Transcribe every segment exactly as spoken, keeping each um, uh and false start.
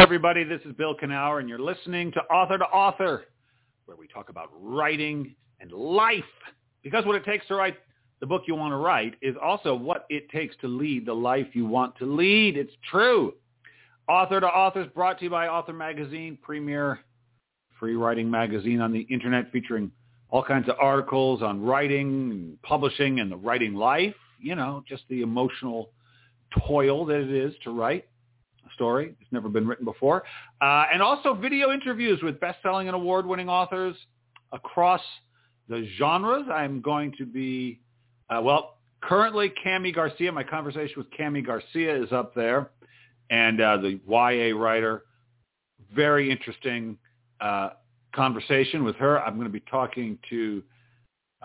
everybody. This is Bill Knauer, and you're listening to Author to Author, where we talk about writing and life. Because what it takes to write the book you want to write is also what it takes to lead the life you want to lead. It's true. Author to Author is brought to you by Author Magazine, premier free writing magazine on the internet, featuring all kinds of articles on writing and publishing and the writing life. You know, just the emotional toil that it is to write a story that's never been written before. Uh, and also video interviews with best-selling and award-winning authors across the genres. I'm going to be, uh, well, currently Cami Garcia. My conversation with Cami Garcia is up there. And uh, the Y A writer, very interesting uh, conversation with her. I'm going to be talking to,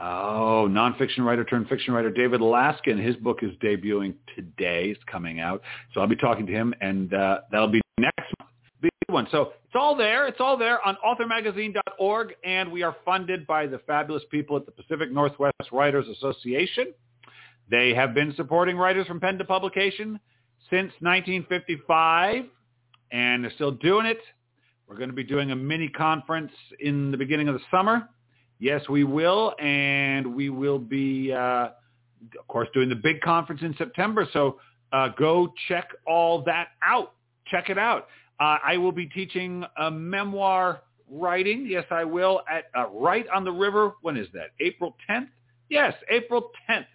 oh, nonfiction writer turned fiction writer David Laskin. His book is debuting today. It's coming out. So I'll be talking to him, and uh, that'll be next month. Be a good one. So it's all there. It's all there on author magazine dot org, and we are funded by the fabulous people at the Pacific Northwest Writers Association. They have been supporting writers from pen to publication since nineteen fifty-five, and they're still doing it. We're going to be doing a mini conference in the beginning of the summer. Yes, we will, and we will be, uh, of course, doing the big conference in September, so uh, go check all that out. Check it out. Uh, I will be teaching a memoir writing. Yes, I will, at uh, Write on the River. When is that? April tenth? Yes, April tenth.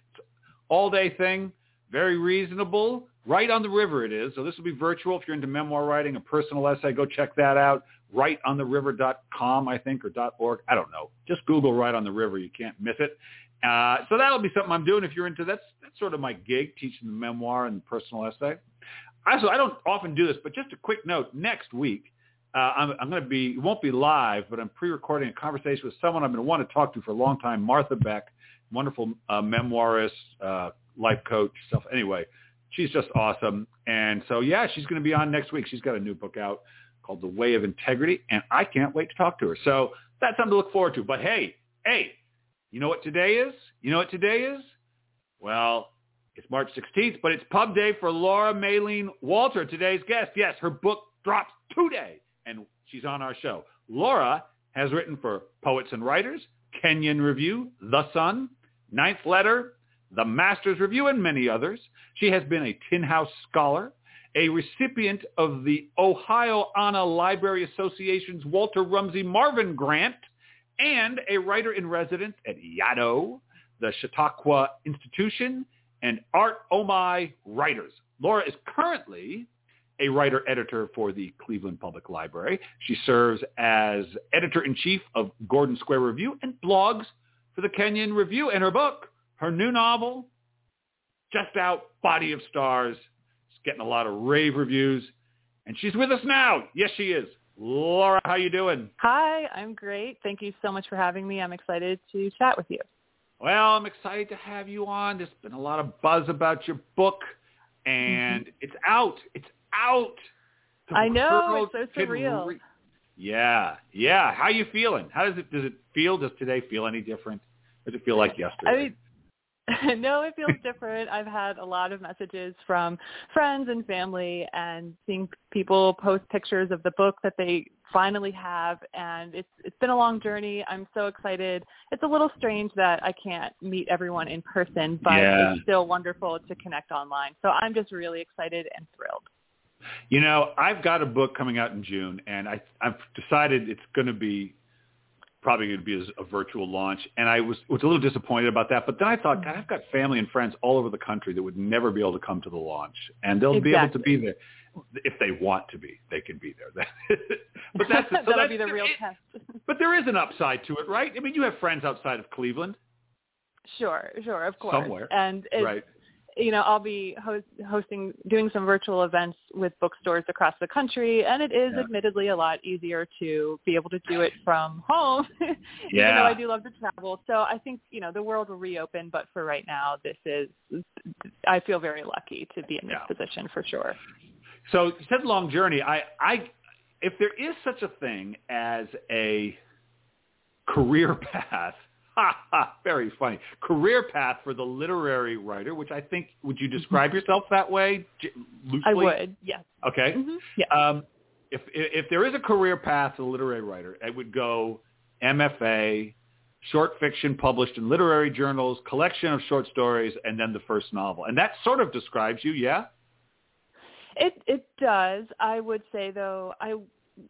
All-day thing. Very reasonable. Write on the River it is. So this will be virtual. If you're into memoir writing, a personal essay, go check that out. write on the river dot com, I think, or .org. I don't know. Just Google Write on the River. You can't miss it. Uh, so that'll be something I'm doing if you're into that. That's, that's sort of my gig, teaching the memoir and personal essay. Also, I don't often do this, but just a quick note. Next week, uh, I'm, I'm going to be, it won't be live, but I'm pre-recording a conversation with someone I've been wanting to talk to for a long time, Martha Beck, wonderful uh, memoirist, uh, life coach, stuff. Anyway, she's just awesome. And so, yeah, she's going to be on next week. She's got a new book out called The Way of Integrity, and I can't wait to talk to her. So that's something to look forward to. But hey, hey, you know what today is? You know what today is? Well, it's March sixteenth, but it's pub day for Laura Maylene Walter, today's guest. Yes, her book drops today, and she's on our show. Laura has written for Poets and Writers, Kenyon Review, The Sun, Ninth Letter, The Masters Review, and many others. She has been a Tin House scholar, a recipient of the Ohioana Library Association's Walter Rumsey Marvin Grant, and a writer-in-residence at Yaddo, the Chautauqua Institution, and Art Omi: Writers. Laura is currently a writer-editor for the Cleveland Public Library. She serves as editor-in-chief of Gordon Square Review and blogs for the Kenyon Review, and her book, her new novel, just out, Body of Stars. It's getting a lot of rave reviews. And she's with us now. Yes, she is. Laura, how you doing? Hi, I'm great. Thank you so much for having me. I'm excited to chat with you. Well, I'm excited to have you on. There's been a lot of buzz about your book. And mm-hmm. it's out. It's out. The I know. It's so surreal. Re- yeah. Yeah. How you feeling? How does it, does it feel? Does today feel any different? Or does it feel like yesterday? I mean, no, it feels different. I've had a lot of messages from friends and family, and seeing people post pictures of the book that they finally have. And it's it's been a long journey. I'm so excited. It's a little strange that I can't meet everyone in person, but yeah. It's still wonderful to connect online. So I'm just really excited and thrilled. You know, I've got a book coming out in June, and I, I've decided it's going to be probably going to be a virtual launch. And I was was a little disappointed about that. But then I thought, God, I've got family and friends all over the country that would never be able to come to the launch. And they'll exactly. be able to be there. If they want to be, they can be there. But that's so That'll that's, be the real it, test. But there is an upside to it, right? I mean, you have friends outside of Cleveland. Sure, sure, of course. Somewhere. And it's, right. you know, I'll be host, hosting, doing some virtual events with bookstores across the country, and it is yeah. admittedly a lot easier to be able to do it from home, yeah. even though I do love to travel. So I think, you know, the world will reopen, but for right now, this is, I feel very lucky to be in this yeah. position for sure. So you said long journey. I, I, if there is such a thing as a career path, ha, ha, very funny. Career path for the literary writer, which I think, would you describe yourself that way? Loosely? I would, yes. Okay. Mm-hmm. Yeah. Um, if if there is a career path to a literary writer, it would go M F A, short fiction published in literary journals, collection of short stories, and then the first novel. And that sort of describes you, yeah? It it does. I would say, though, I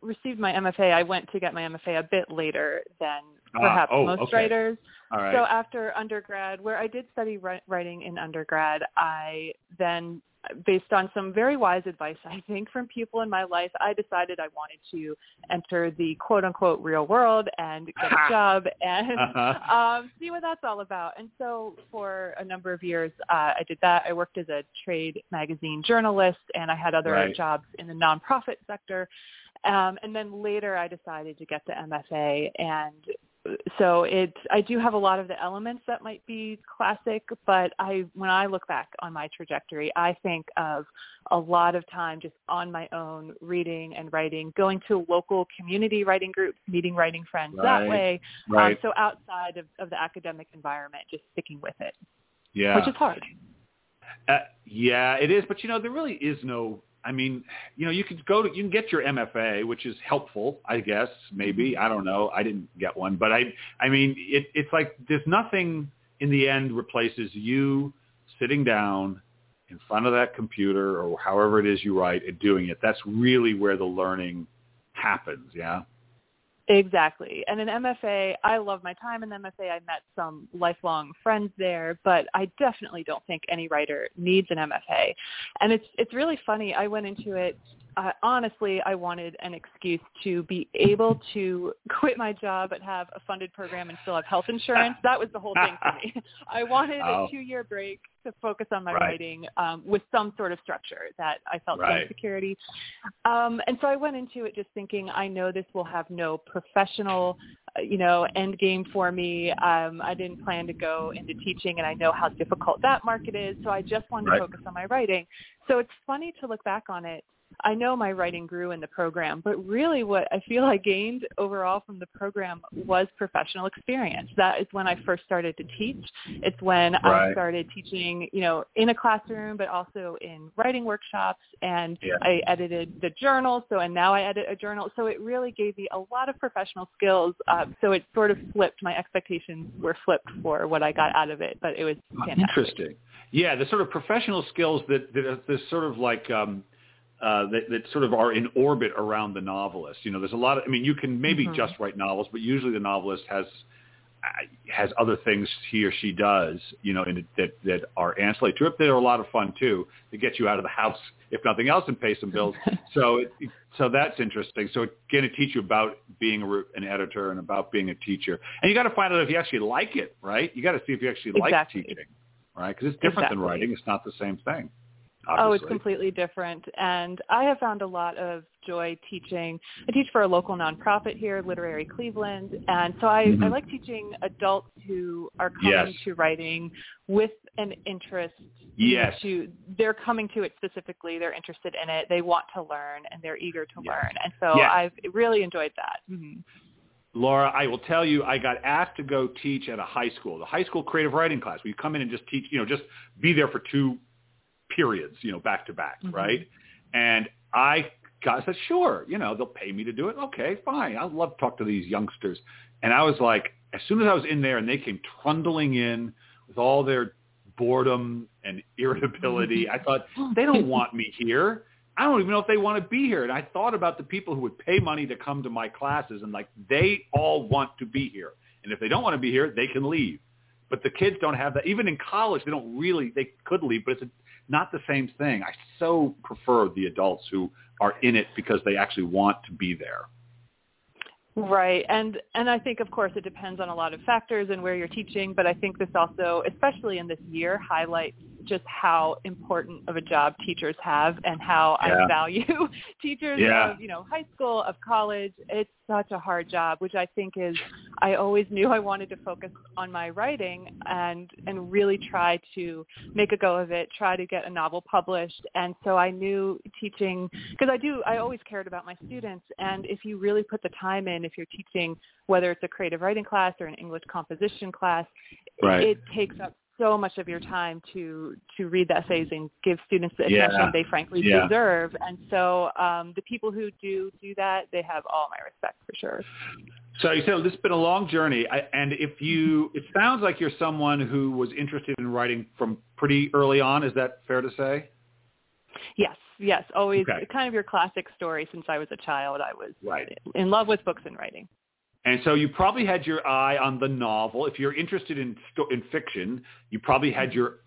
received my M F A. I went to get my M F A a bit later than perhaps ah, oh, most okay. writers. All right. So after undergrad, where I did study writing in undergrad, I then, based on some very wise advice, I think, from people in my life, I decided I wanted to enter the quote-unquote real world and get a job and uh-huh. um, see what that's all about. And so for a number of years, uh, I did that. I worked as a trade magazine journalist, and I had other right. jobs in the nonprofit sector. Um, and then later I decided to get the M F A, and so it, I do have a lot of the elements that might be classic, but I, when I look back on my trajectory, I think of a lot of time just on my own reading and writing, going to local community writing groups, meeting writing friends right. that way. Right. Um, so outside of, of the academic environment, just sticking with it, yeah, which is hard. Uh, yeah, it is. But, you know, there really is no... I mean, you know, you could go to, you can get your M F A, which is helpful, I guess, maybe. I don't know. I didn't get one, but I, I mean, it, it's like, there's nothing in the end replaces you sitting down in front of that computer or however it is you write and doing it. That's really where the learning happens. Yeah. Exactly. And in M F A, I love my time in M F A. I met some lifelong friends there, but I definitely don't think any writer needs an M F A. And it's it's really funny. I went into it, uh, honestly, I wanted an excuse to be able to quit my job and have a funded program and still have health insurance. That was the whole thing for me. I wanted a two-year break to focus on my right. writing um, with some sort of structure that I felt right. security. Um, and so I went into it just thinking, I know this will have no professional, uh, you know, end game for me. Um, I didn't plan to go into teaching, and I know how difficult that market is. So I just wanted right. to focus on my writing. So it's funny to look back on it. I know my writing grew in the program, but really what I feel I gained overall from the program was professional experience. That is when I first started to teach. It's when right. I started teaching, you know, in a classroom, but also in writing workshops. And yeah. I edited the journal. So, and now I edit a journal. So it really gave me a lot of professional skills. Uh, so it sort of flipped. My expectations were flipped for what I got out of it, but it was fantastic. Interesting. Yeah. The sort of professional skills that, that are, they're sort of like, um, Uh, that, that sort of are in orbit around the novelist. You know, there's a lot of, I mean, you can maybe mm-hmm. just write novels, but usually the novelist has uh, has other things he or she does, you know, and that, that are ancillary to it. They're a lot of fun, too, to get you out of the house, if nothing else, and pay some bills. so it, so that's interesting. So it's going to teach you about being a, an editor and about being a teacher. And you got to find out if you actually like it, right? You got to see if you actually exactly. like teaching, right? Because it's different exactly. than writing. It's not the same thing. Obviously. Oh, it's completely different. And I have found a lot of joy teaching. I teach for a local nonprofit here, Literary Cleveland. And so I, mm-hmm. I like teaching adults who are coming yes. to writing with an interest. Yes. To, they're coming to it specifically. They're interested in it. They want to learn, and they're eager to yes. learn. And so yes. I've really enjoyed that. Mm-hmm. Laura, I will tell you, I got asked to go teach at a high school, the high school creative writing class, where you come in and just teach, you know, just be there for two periods, you know, back to back, mm-hmm. right? And I got, I said, sure, you know, they'll pay me to do it. Okay, fine. I'd love to talk to these youngsters. And I was like, as soon as I was in there and they came trundling in with all their boredom and irritability, I thought, they don't want me here. I don't even know if they want to be here. And I thought about the people who would pay money to come to my classes, and like, they all want to be here. And if they don't want to be here, they can leave. But the kids don't have that. Even in college, they don't really, they could leave, but it's a not the same thing. I so prefer the adults who are in it because they actually want to be there. Right. And and I think, of course, it depends on a lot of factors and where you're teaching, but I think this also, especially in this year, highlights just how important of a job teachers have and how yeah. I value teachers yeah. of, you know, high school, of college. It's such a hard job, which I think is, I always knew I wanted to focus on my writing and, and really try to make a go of it, try to get a novel published. And so I knew teaching, because I do, I always cared about my students. And if you really put the time in, if you're teaching, whether it's a creative writing class or an English composition class, right. it, it takes up so much of your time to to read the essays and give students the attention yeah. they frankly yeah. deserve. And so um, the people who do do that, they have all my respect for sure. So you said this has been a long journey, I, and if you, it sounds like you're someone who was interested in writing from pretty early on. Is that fair to say? Yes, yes, always okay. Kind of your classic story. Since I was a child, I was right. in love with books and writing. And so you probably had your eye on the novel. If you're interested in in fiction, you probably had your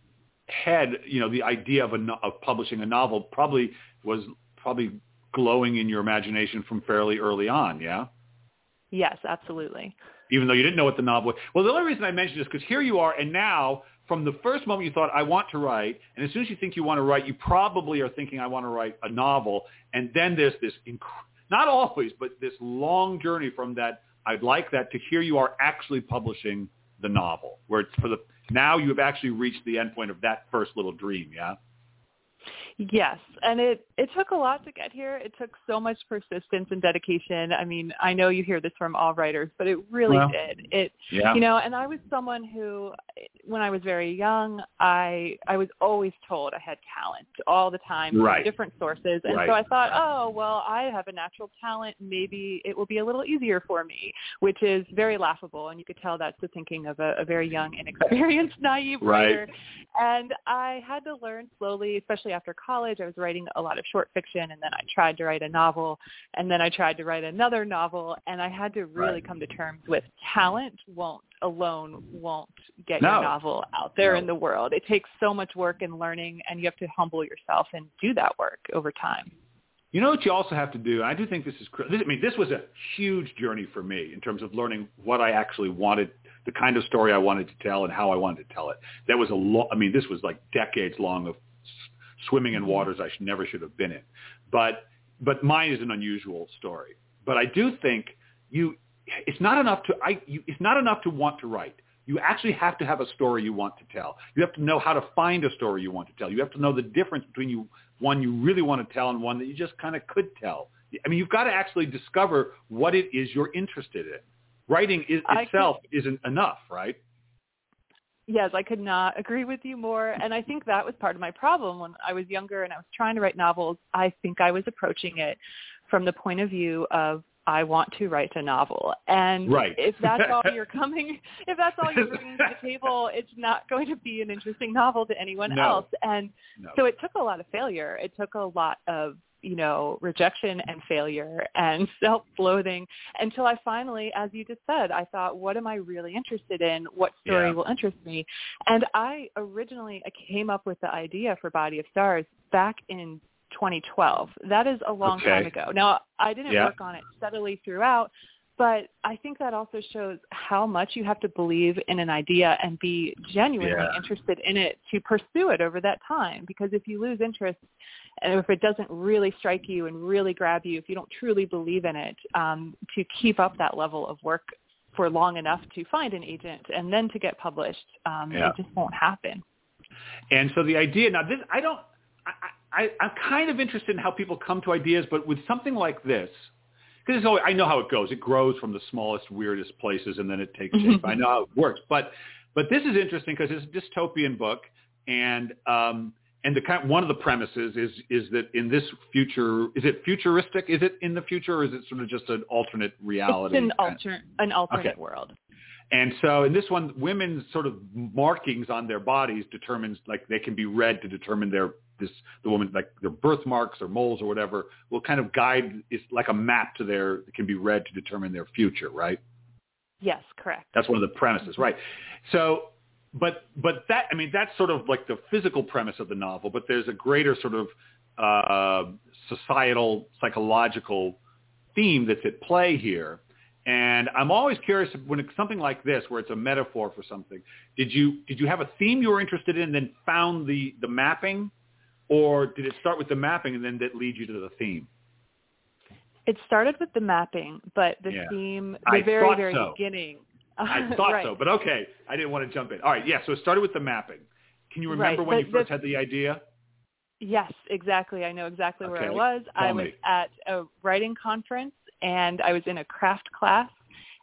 head, you know, the idea of a, of publishing a novel probably was probably glowing in your imagination from fairly early on, yeah? Yes, absolutely. Even though you didn't know what the novel was. Well, the only reason I mentioned this is because here you are, and now from the first moment you thought, I want to write, and as soon as you think you want to write, you probably are thinking, I want to write a novel. And then there's this, inc- not always, but this long journey from that I'd like that to hear you are actually publishing the novel, where it's for the now you have actually reached the end point of that first little dream, yeah? Yes, and it, it took a lot to get here. It took so much persistence and dedication. I mean, I know you hear this from all writers, but it really well, did. It, yeah. You know, and I was someone who, when I was very young, I I was always told I had talent all the time right. from different sources. And right. so I thought, oh, well, I have a natural talent. Maybe it will be a little easier for me, which is very laughable. And you could tell that's the thinking of a, a very young, inexperienced, naive right. writer. And I had to learn slowly, especially after college. I was writing a lot of short fiction, and then I tried to write a novel, and then I tried to write another novel, and I had to really right. come to terms with talent won't alone won't get no. your novel out there no. in the world. It takes so much work and learning, and you have to humble yourself and do that work over time. You know what you also have to do, I do think this is, I mean, this was a huge journey for me in terms of learning what I actually wanted, the kind of story I wanted to tell and how I wanted to tell it. That was a lot, I mean, this was like decades long of swimming in waters I should, never should have been in. But but mine is an unusual story. But I do think you it's not enough to I you, it's not enough to want to write. You actually have to have a story you want to tell. You have to know how to find a story you want to tell. You have to know the difference between you one you really want to tell and one that you just kind of could tell. I mean, you've got to actually discover what it is you're interested in. Writing is, itself can... isn't enough, right? Yes, I could not agree with you more. And I think that was part of my problem when I was younger and I was trying to write novels. I think I was approaching it from the point of view of, I want to write a novel. And right. if that's all you're coming, if that's all you're bringing to the table, it's not going to be an interesting novel to anyone no. else. And no. so it took a lot of failure. It took a lot of, you know, rejection and failure and self-loathing until I finally, as you just said, I thought, what am I really interested in? What story yeah. will interest me? And I originally came up with the idea for Body of Stars back in twenty twelve. That is a long okay. time ago. Now, I didn't yeah. work on it steadily throughout, but I think that also shows how much you have to believe in an idea and be genuinely yeah. interested in it to pursue it over that time. Because if you lose interest and if it doesn't really strike you and really grab you, if you don't truly believe in it, um, to keep up that level of work for long enough to find an agent and then to get published, um, yeah. it just won't happen. And so the idea, now this, I don't, I, I, I'm kind of interested in how people come to ideas, but with something like this, because I know how it goes. It grows from the smallest, weirdest places, and then it takes shape. I know how it works. But but this is interesting because it's a dystopian book, and um, and the kind, one of the premises is is that in this future, is it futuristic? Is it in the future, or is it sort of just an alternate reality? It's an, alter, an alternate okay. world. And so in this one, women's sort of markings on their bodies determines, like they can be read to determine their this the woman like their birthmarks or moles or whatever will kind of guide, it's like a map to their, it can be read to determine their future, right? Yes, correct. That's one of the premises, right? So, but but that I mean that's sort of like the physical premise of the novel, but there's a greater sort of uh, societal, psychological theme that's at play here. And I'm always curious when it's something like this, where it's a metaphor for something. Did you did you have a theme you were interested in, and then found the, the mapping, or did it start with the mapping and then that lead you to the theme? It started with the mapping, but the yeah. theme, the I very very so. beginning. I thought right. so, but okay, I didn't want to jump in. All right, yeah. So it started with the mapping. Can you remember right, when you first the, had the idea? Yes, exactly. I know exactly okay. where I was. Tell I was me. at a writing conference. And I was in a craft class,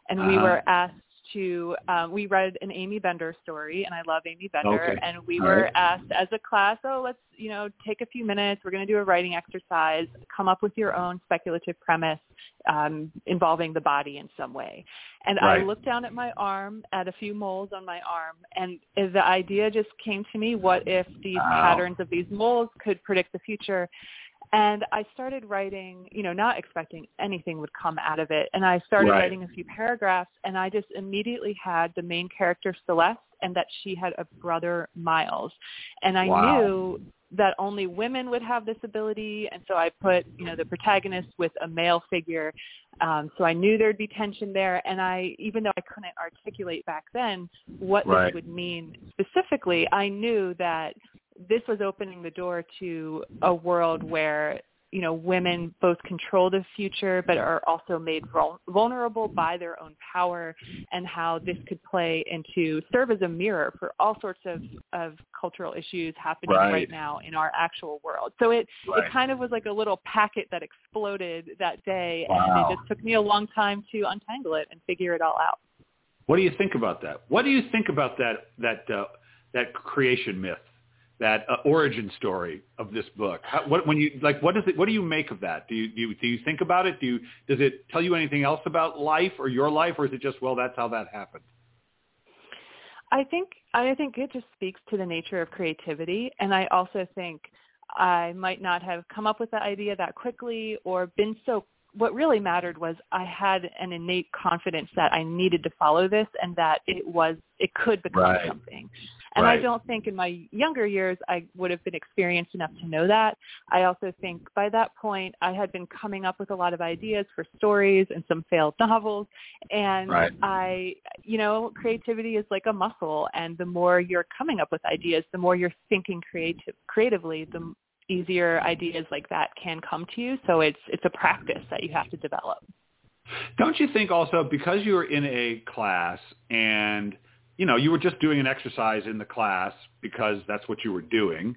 and uh-huh. we were asked to, um, we read an Amy Bender story, and I love Amy Bender, okay. and we All were right. asked as a class, oh, let's, you know, take a few minutes, we're going to do a writing exercise, come up with your own speculative premise um, involving the body in some way. And right. I looked down at my arm, at a few moles on my arm, and the idea just came to me, what if these wow. patterns of these moles could predict the future? And I started writing, you know, not expecting anything would come out of it. And I started right. writing a few paragraphs, and I just immediately had the main character, Celeste, and that she had a brother, Miles. And I wow. knew that only women would have this ability. And so I put, you know, the protagonist with a male figure. Um, so I knew there'd be tension there. And I, even though I couldn't articulate back then what right. this would mean specifically, I knew that this was opening the door to a world where, you know, women both control the future but are also made vulnerable by their own power, and how this could play into, serve as a mirror for all sorts of, of cultural issues happening right. right now in our actual world. So it, right. it kind of was like a little packet that exploded that day, wow. and it just took me a long time to untangle it and figure it all out. What do you think about that? What do you think about that, that, uh, that creation myth? That uh, origin story of this book. How, what, when you like, what does it? What do you make of that? Do you, do you do you think about it? Do you does it tell you anything else about life or your life, or is it just, well, that's how that happened? I think I think it just speaks to the nature of creativity, and I also think I might not have come up with the idea that quickly or been so. What really mattered was I had an innate confidence that I needed to follow this, and that it was it could become right. something. And right. I don't think in my younger years I would have been experienced enough to know that. I also think by that point I had been coming up with a lot of ideas for stories and some failed novels. And right. I, you know, creativity is like a muscle. And the more you're coming up with ideas, the more you're thinking creative, creatively, the easier ideas like that can come to you. So it's it's a practice that you have to develop. Don't you think also, because you were in a class and – you know, you were just doing an exercise in the class because that's what you were doing,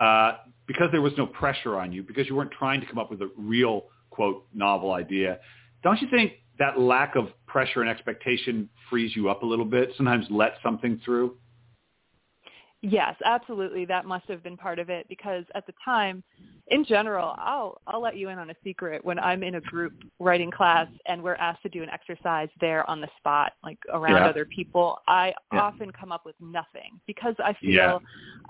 uh, because there was no pressure on you, because you weren't trying to come up with a real, quote, novel idea. Don't you think that lack of pressure and expectation frees you up a little bit, sometimes let something through? Yes, absolutely. That must have been part of it, because at the time, in general, I'll I'll let you in on a secret. When I'm in a group writing class and we're asked to do an exercise there on the spot, like around yeah. other people, I yeah. often come up with nothing because I feel yeah.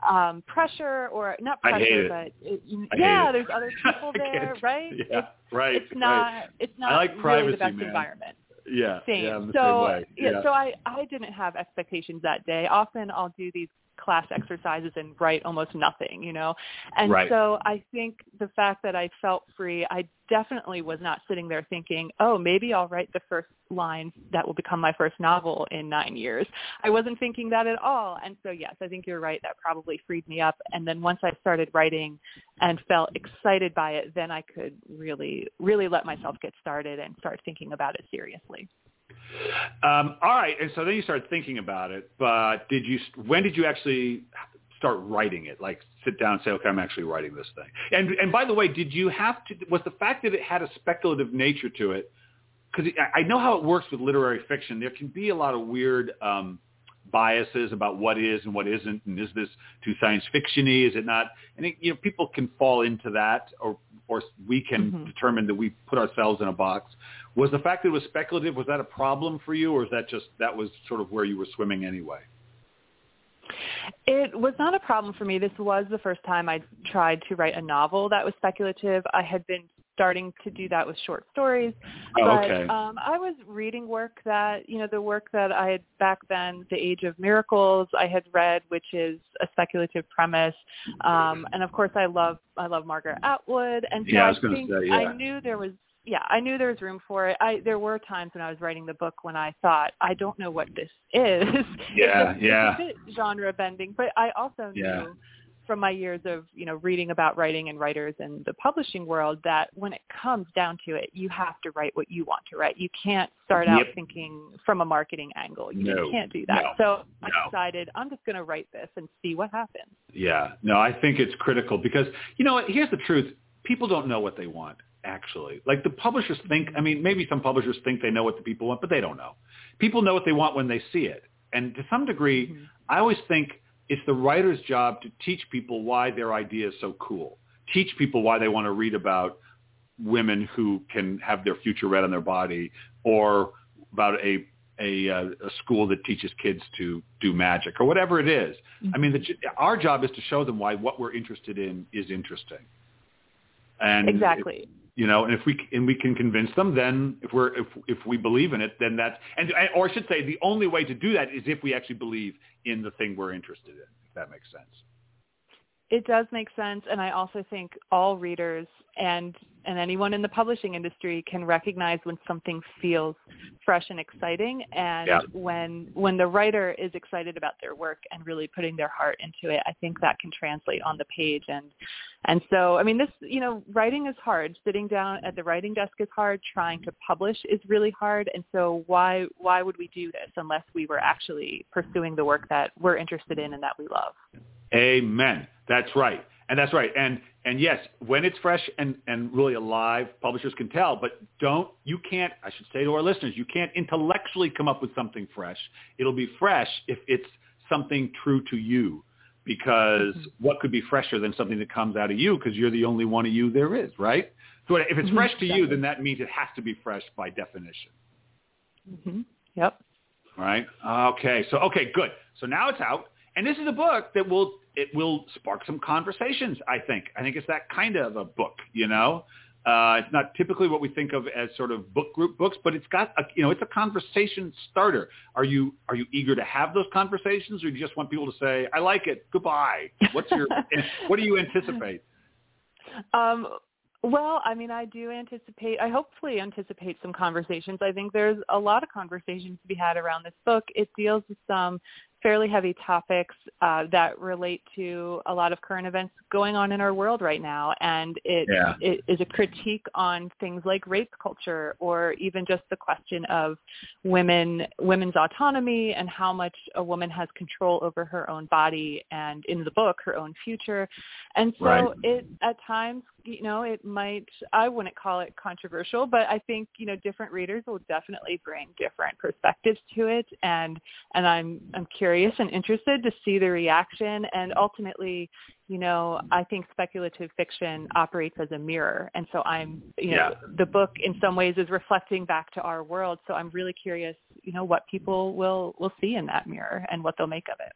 um, pressure or not pressure, but it, you, yeah, there's other people there, right? Yeah, it's, right. It's not. Right. It's not I like really privacy, the best man. Environment. Yeah. Same. Yeah, I'm the so same way. Yeah. yeah. So I I didn't have expectations that day. Often I'll do these class exercises and write almost nothing, you know? And right. so I think the fact that I felt free, I definitely was not sitting there thinking, oh, maybe I'll write the first line that will become my first novel in nine years. I wasn't thinking that at all. And so, yes, I think you're right. That probably freed me up. And then once I started writing and felt excited by it, then I could really, really let myself get started and start thinking about it seriously. Um, all right. And so then you started thinking about it, but did you, when did you actually start writing it? Like sit down and say, okay, I'm actually writing this thing. And, and by the way, did you have to, was the fact that it had a speculative nature to it? Cause I know how it works with literary fiction. There can be a lot of weird, um, biases about what is and what isn't. And is this too science fiction-y? Is it not? And it, you know, people can fall into that, or, or we can mm-hmm. determine that we put ourselves in a box. Was the fact that it was speculative, was that a problem for you, or is that just, that was sort of where you were swimming anyway? It was not a problem for me. This was the first time I tried to write a novel that was speculative. I had been starting to do that with short stories. Oh, but okay. um, I was reading work that, you know, the work that I had back then, The Age of Miracles, I had read, which is a speculative premise. Um, and, of course, I love I love Margaret Atwood. And so yeah, I, was I think say, yeah. I knew there was Yeah, I knew there was room for it. I, there were times when I was writing the book when I thought, I don't know what this is. Yeah, it's a, yeah. It's a bit genre bending, but I also yeah. knew from my years of, you know, reading about writing and writers and the publishing world that when it comes down to it, you have to write what you want to write. You can't start yep. out thinking from a marketing angle. You no, can't do that. No, so I no. decided I'm just going to write this and see what happens. Yeah, no, I think it's critical because, you know, here's the truth. People don't know what they want. actually. Like the publishers think, I mean, maybe some publishers think they know what the people want, but they don't know. People know what they want when they see it. And to some degree, mm-hmm. I always think it's the writer's job to teach people why their idea is so cool. Teach people why they want to read about women who can have their future read on their body, or about a a, uh, a school that teaches kids to do magic, or whatever it is. Mm-hmm. I mean, the, our job is to show them why what we're interested in is interesting. And exactly. If, you know, and if we and we can convince them, then if we're if if we believe in it, then that's and or I should say the only way to do that is if we actually believe in the thing we're interested in. If that makes sense. It does make sense, and I also think all readers and and anyone in the publishing industry can recognize when something feels fresh and exciting, and yeah. when when the writer is excited about their work and really putting their heart into it, I think that can translate on the page. And and so, I mean, this, you know, writing is hard. Sitting down at the writing desk is hard. Trying to publish is really hard. And so why why would we do this unless we were actually pursuing the work that we're interested in and that we love? Amen. That's right. And that's right. And and yes, when it's fresh and, and really alive, publishers can tell, but don't, you can't, I should say to our listeners, you can't intellectually come up with something fresh. It'll be fresh if it's something true to you, because mm-hmm. what could be fresher than something that comes out of you, because you're the only one of you there is, right? So if it's mm-hmm. fresh to you, then that means it has to be fresh by definition. Mm-hmm. Yep. Right? Okay. So, okay, good. So now it's out. And this is a book that will... it will spark some conversations, I think. I think it's that kind of a book, you know. Uh, it's not typically what we think of as sort of book group books, but it's got, a, you know, it's a conversation starter. Are you are you eager to have those conversations, or do you just want people to say, I like it, goodbye? What's your, what do you anticipate? Um. Well, I mean, I do anticipate, I hopefully anticipate some conversations. I think there's a lot of conversations to be had around this book. It deals with some fairly heavy topics uh, that relate to a lot of current events going on in our world right now. And it, yeah. it is a critique on things like rape culture, or even just the question of women, women's autonomy, and how much a woman has control over her own body, and in the book, her own future. And so right. it, at times, you know, it might, I wouldn't call it controversial, but I think, you know, different readers will definitely bring different perspectives to it. And, and I'm, I'm curious and interested to see the reaction. And ultimately, you know, I think speculative fiction operates as a mirror. And so I'm, you know, yeah. the book in some ways is reflecting back to our world. So I'm really curious, you know, what people will, will see in that mirror and what they'll make of it.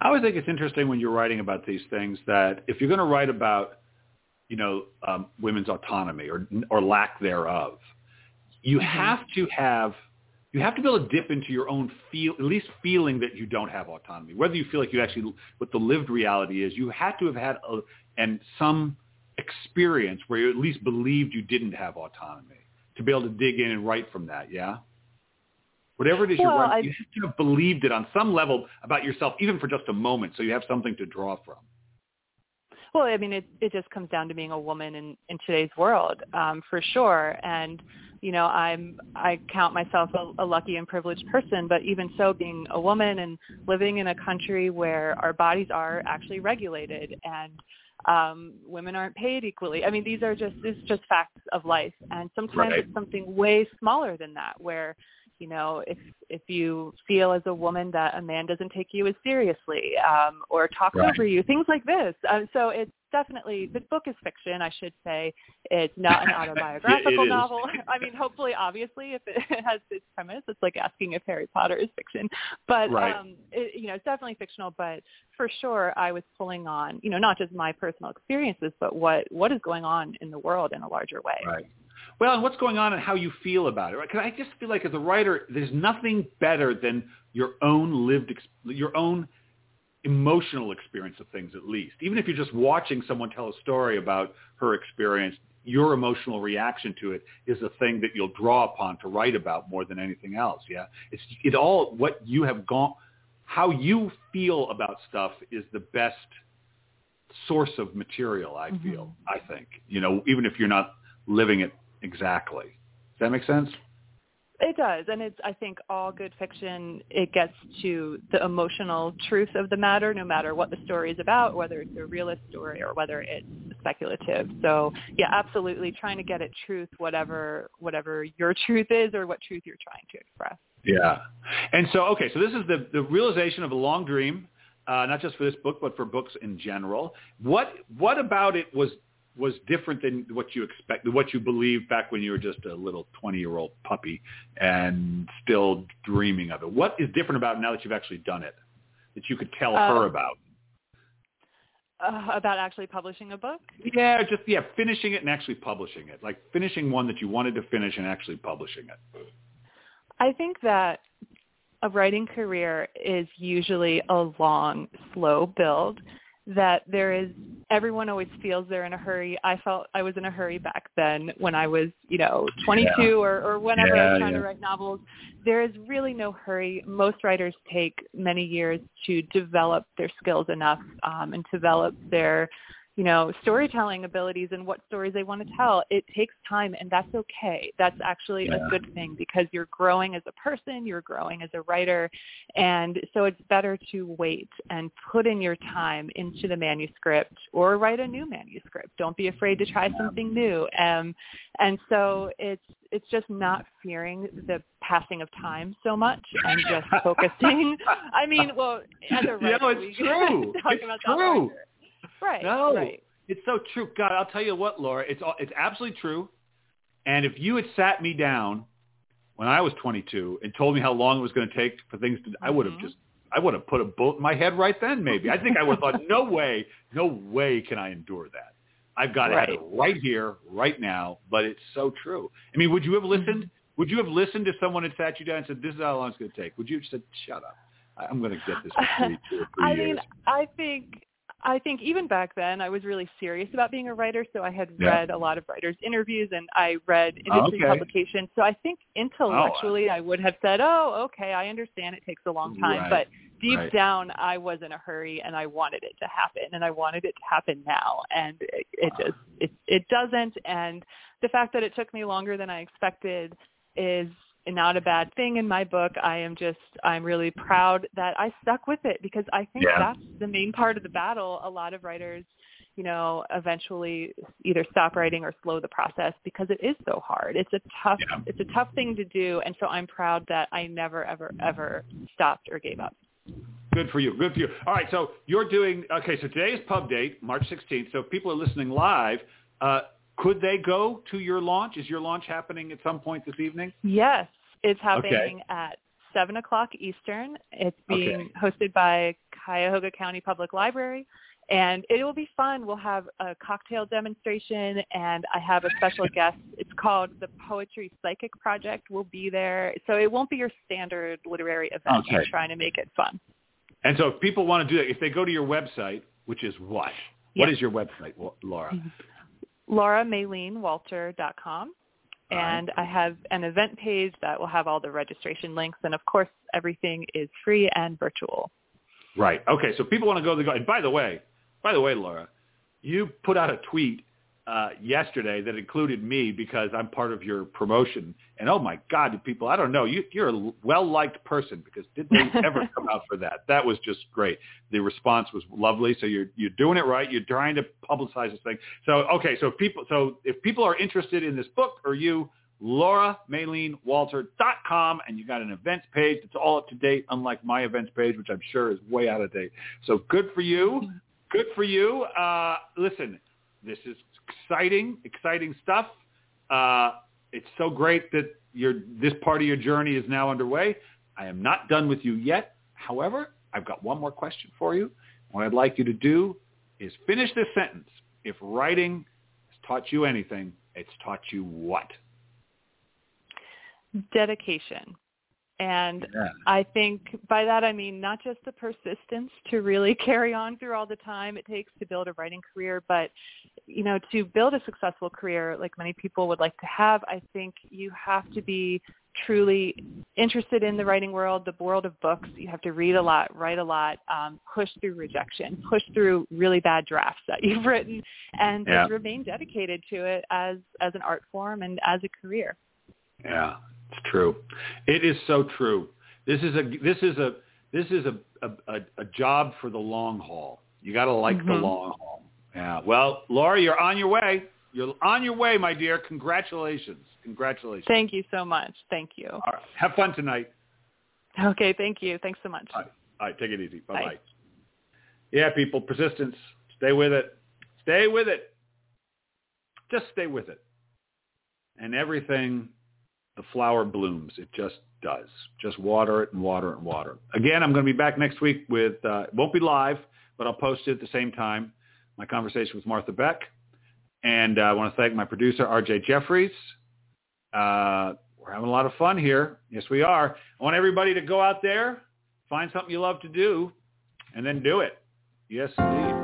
I always think it's interesting when you're writing about these things that if you're going to write about, you know, um, women's autonomy or or lack thereof, you have to have, you have to be able to dip into your own feel, at least feeling that you don't have autonomy, whether you feel like you actually, what the lived reality is, you had to have had a, and some experience where you at least believed you didn't have autonomy to be able to dig in and write from that. Yeah. Whatever it is well, you're writing, I... you have to have believed it on some level about yourself, even for just a moment. So you have something to draw from. Well, I mean, it, it just comes down to being a woman in, in today's world, um, for sure. And, you know, I'm, I count myself a, a lucky and privileged person, but even so, being a woman and living in a country where our bodies are actually regulated, and um, women aren't paid equally. I mean, these are just, this is just facts of life. And sometimes right. it's something way smaller than that, where, you know, if if you feel as a woman that a man doesn't take you as seriously, um, or talks right. over you, things like this. Um, so it's definitely, this book is fiction, I should say. It's not an autobiographical it novel. I mean, hopefully, obviously, if it has this premise, it's like asking if Harry Potter is fiction. But, right. um, it, you know, it's definitely fictional. But for sure, I was pulling on, you know, not just my personal experiences, but what, what is going on in the world in a larger way. Right. Well, and what's going on and how you feel about it, right? Because I just feel like as a writer, there's nothing better than your own lived, ex- your own emotional experience of things, at least. Even if you're just watching someone tell a story about her experience, your emotional reaction to it is a thing that you'll draw upon to write about more than anything else, yeah? It's it all what you have gone, how you feel about stuff is the best source of material, I mm-hmm. feel, I think. You know, even if you're not living it exactly. Does that make sense? It does. And it's, I think, all good fiction, it gets to the emotional truth of the matter, no matter what the story is about, whether it's a realist story or whether it's speculative. So yeah, absolutely trying to get at truth, whatever whatever your truth is or what truth you're trying to express. Yeah. And so, okay, so this is the, the realization of a long dream, uh, not just for this book, but for books in general. What what about it was was different than what you expect, what you believed back when you were just a little twenty-year-old puppy and still dreaming of it? What is different about it now that you've actually done it, that you could tell uh, her about? Uh, about actually publishing a book? Yeah, just yeah, finishing it and actually publishing it. Like finishing one that you wanted to finish and actually publishing it. I think that a writing career is usually a long, slow build, that there is, everyone always feels they're in a hurry. I felt I was in a hurry back then when I was, you know, twenty-two yeah. or, or whenever yeah, I was trying yeah. to write novels. There is really no hurry. Most writers take many years to develop their skills enough um, and develop their, you know, storytelling abilities and what stories they want to tell. It takes time, and that's okay. That's actually yeah. a good thing, because you're growing as a person, you're growing as a writer, and so it's better to wait and put in your time into the manuscript or write a new manuscript. Don't be afraid to try yeah. something new. Um, and so it's it's just not fearing the passing of time so much and just focusing. I mean, well, as a writer, yeah, it's we true. talk it's about true. that. Right. No, right. It's so true. God, I'll tell you what, Laura, it's it's absolutely true. And if you had sat me down when I was twenty-two and told me how long it was going to take for things to, mm-hmm. I would have just, I would have put a bullet in my head right then. Maybe I think I would have thought, no way, no way can I endure that. I've got right. to have it right here, right now. But it's so true. I mean, would you have listened? Would you have listened to someone that sat you down and said, "This is how long it's going to take"? Would you have said, "Shut up, I'm going to get this"? For three, two, or three I years. mean, I think. I think even back then I was really serious about being a writer, so I had yeah. read a lot of writers' interviews and I read industry okay. publications. So I think intellectually oh, I would have said, oh, okay, I understand it takes a long time. Right. But deep right. down I was in a hurry and I wanted it to happen, and I wanted it to happen now. And it, it just it, it doesn't. And the fact that it took me longer than I expected is not a bad thing in my book. I am just, I'm really proud that I stuck with it, because I think yeah. that's the main part of the battle. A lot of writers, you know, eventually either stop writing or slow the process because it is so hard. It's a tough, yeah. it's a tough thing to do. And so I'm proud that I never, ever, ever stopped or gave up. Good for you. Good for you. All right. So you're doing, okay. So today is Pub Date, March sixteenth. So if people are listening live, uh, could they go to your launch? Is your launch happening at some point this evening? Yes. It's happening okay. at seven o'clock Eastern. It's being okay. hosted by Cuyahoga County Public Library, and it will be fun. We'll have a cocktail demonstration, and I have a special guest. It's called the Poetry Psychic Project. We'll be there. So it won't be your standard literary event. Okay. I'm trying to make it fun. And so if people want to do that, if they go to your website, which is what? Yep. What is your website, Laura? Laura Maylene Walter dot com. And I have an event page that will have all the registration links. And, of course, everything is free and virtual. Right. Okay. So people want to go to the – and by the way, by the way, Laura, you put out a tweet uh, yesterday that included me because I'm part of your promotion. And, oh, my God, people, I don't know. You, you're a well-liked person, because did they ever come out for that? That was just great. The response was lovely. So you're you're doing it right. You're trying to publicize this thing. So, okay, so if people so if people are interested in this book or you, Laura Maylene Walter dot com, and you got an events page that's all up to date, unlike my events page, which I'm sure is way out of date. So good for you. Good for you. Uh, listen, this is exciting, exciting stuff. Uh It's so great that your this part of your journey is now underway. I am not done with you yet. However, I've got one more question for you. What I'd like you to do is finish this sentence. If writing has taught you anything, it's taught you what? Dedication. And yeah. I think by that I mean not just the persistence to really carry on through all the time it takes to build a writing career, but, you know, to build a successful career like many people would like to have, I think you have to be truly interested in the writing world, the world of books. You have to read a lot, write a lot, um, push through rejection, push through really bad drafts that you've written, and yeah. just remain dedicated to it as, as an art form and as a career. Yeah. It's true. It is so true. This is a this is a this is a a, a job for the long haul. You got to like mm-hmm. the long haul. Yeah. Well, Laura, you're on your way. You're on your way, my dear. Congratulations. Congratulations. Thank you so much. Thank you. All right. Have fun tonight. Okay. Thank you. Thanks so much. All right. All right. Take it easy. Bye-bye. Bye. Yeah, people. Persistence. Stay with it. Stay with it. Just stay with it. And everything, the flower blooms. It just does. Just water it and water it and water it. Again, I'm going to be back next week with, uh, it won't be live, but I'll post it at the same time, my conversation with Martha Beck. And uh, I want to thank my producer, R J Jeffries. Uh, we're having a lot of fun here. Yes, we are. I want everybody to go out there, find something you love to do, and then do it. Yes, indeed.